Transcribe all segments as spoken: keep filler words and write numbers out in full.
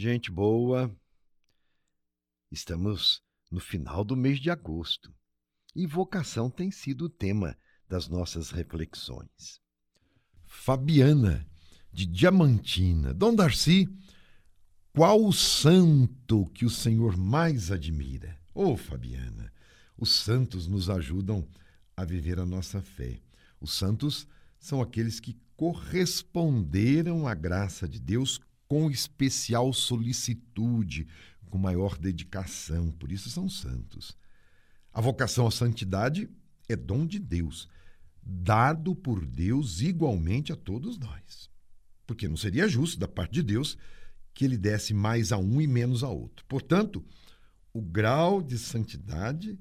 Gente boa, estamos no final do mês de agosto e vocação tem sido o tema das nossas reflexões. Fabiana de Diamantina. Dom Darcy, qual o santo que o Senhor mais admira? Ô, Fabiana, os santos nos ajudam a viver a nossa fé. Os santos são aqueles que corresponderam à graça de Deus com especial solicitude, com maior dedicação. Por isso são santos. A vocação à santidade é dom de Deus, dado por Deus igualmente a todos nós. Porque não seria justo da parte de Deus que ele desse mais a um e menos a outro. Portanto, o grau de santidade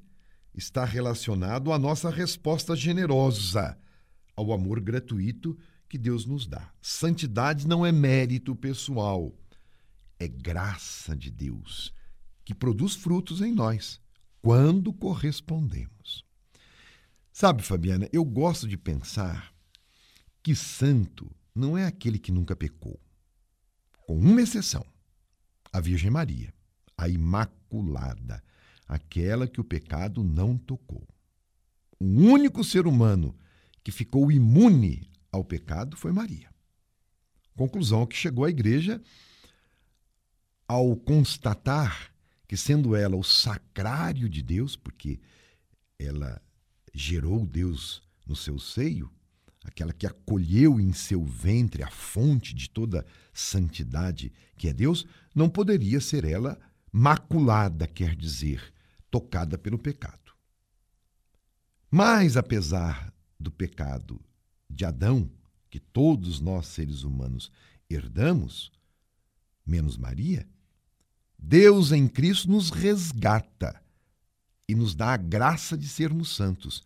está relacionado à nossa resposta generosa ao amor gratuito que Deus nos dá. Santidade não é mérito pessoal, é graça de Deus, que produz frutos em nós, quando correspondemos. Sabe, Fabiana, eu gosto de pensar que santo não é aquele que nunca pecou, com uma exceção, a Virgem Maria, a Imaculada, aquela que o pecado não tocou. O único ser humano que ficou imune ao pecado foi Maria. Conclusão que chegou à Igreja ao constatar que, sendo ela o sacrário de Deus, porque ela gerou Deus no seu seio, aquela que acolheu em seu ventre a fonte de toda santidade que é Deus, não poderia ser ela maculada, quer dizer, tocada pelo pecado. Mas, apesar do pecado de Adão, que todos nós seres humanos herdamos, menos Maria, Deus em Cristo nos resgata e nos dá a graça de sermos santos,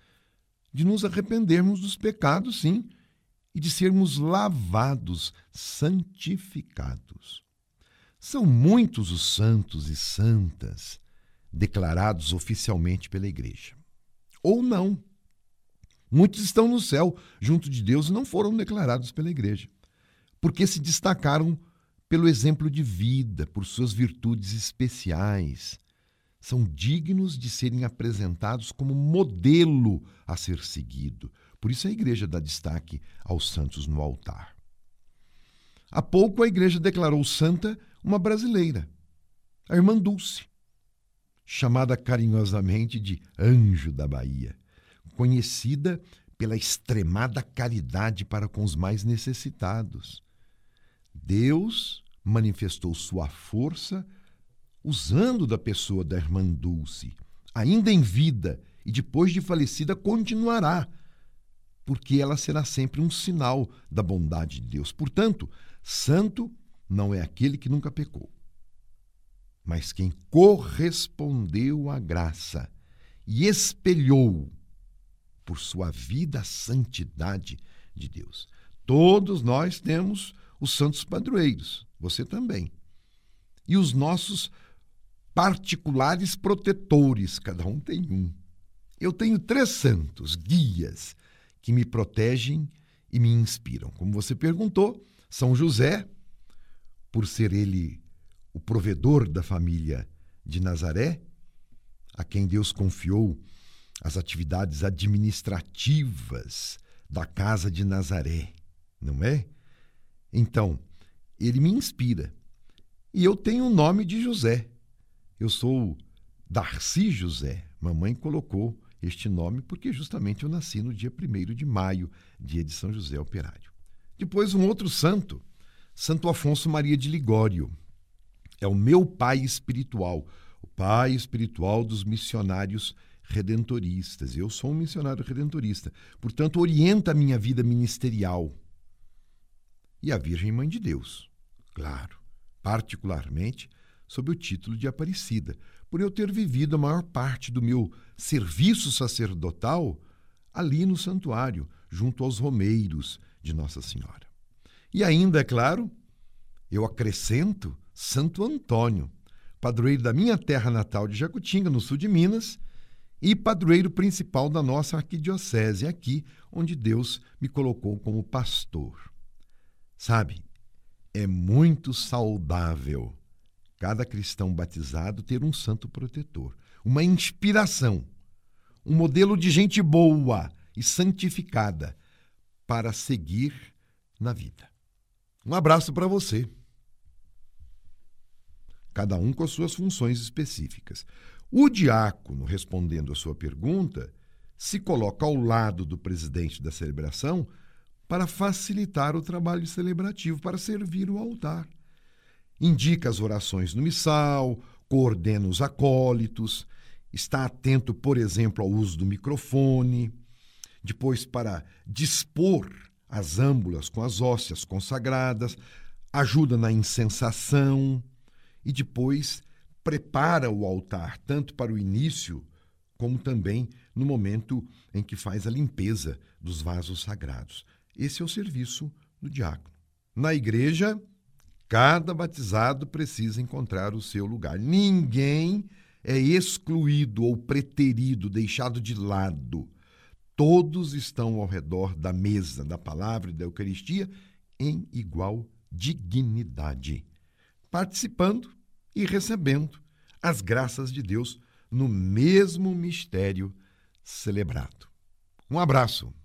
de nos arrependermos dos pecados, sim, e de sermos lavados, santificados. São muitos os santos e santas declarados oficialmente pela Igreja, ou não. Muitos estão no céu, junto de Deus, e não foram declarados pela Igreja, porque se destacaram pelo exemplo de vida, por suas virtudes especiais. São dignos de serem apresentados como modelo a ser seguido. Por isso a Igreja dá destaque aos santos no altar. Há pouco a Igreja declarou santa uma brasileira, a irmã Dulce, chamada carinhosamente de Anjo da Bahia, conhecida pela extremada caridade para com os mais necessitados. Deus manifestou sua força usando da pessoa da irmã Dulce, ainda em vida e depois de falecida continuará, porque ela será sempre um sinal da bondade de Deus. Portanto, santo não é aquele que nunca pecou, mas quem correspondeu à graça e espelhou por sua vida a santidade de Deus. Todos nós temos os santos padroeiros, você também. E os nossos particulares protetores, cada um tem um. Eu tenho três santos, guias, que me protegem e me inspiram. Como você perguntou, São José, por ser ele o provedor da família de Nazaré, a quem Deus confiou as atividades administrativas da casa de Nazaré, não é? Então, ele me inspira. E eu tenho o nome de José. Eu sou Darcy José. Mamãe colocou este nome porque justamente eu nasci no dia primeiro de maio, dia de São José Operário. Depois um outro santo, Santo Afonso Maria de Ligório. É o meu pai espiritual, o pai espiritual dos missionários redentoristas. Eu sou um missionário redentorista, portanto orienta a minha vida ministerial. E a Virgem Mãe de Deus, claro, particularmente sob o título de Aparecida, por eu ter vivido a maior parte do meu serviço sacerdotal ali no santuário, junto aos romeiros de Nossa Senhora. E ainda, é claro, eu acrescento Santo Antônio, padroeiro da minha terra natal de Jacutinga, no sul de Minas, e padroeiro principal da nossa arquidiocese, aqui onde Deus me colocou como pastor. Sabe, é muito saudável cada cristão batizado ter um santo protetor, uma inspiração, um modelo de gente boa e santificada para seguir na vida. Um abraço para você. Cada um com as suas funções específicas. O diácono, respondendo a sua pergunta, se coloca ao lado do presidente da celebração para facilitar o trabalho celebrativo, para servir o altar. Indica as orações no missal, coordena os acólitos, está atento, por exemplo, ao uso do microfone. Depois, para dispor as âmbulas com as hóstias consagradas, ajuda na incensação e depois prepara o altar, tanto para o início como também no momento em que faz a limpeza dos vasos sagrados. Esse é o serviço do diácono. Na igreja, cada batizado precisa encontrar o seu lugar. Ninguém é excluído ou preterido, deixado de lado. Todos estão ao redor da mesa, da palavra e da Eucaristia em igual dignidade, participando e recebendo as graças de Deus no mesmo mistério celebrado. Um abraço.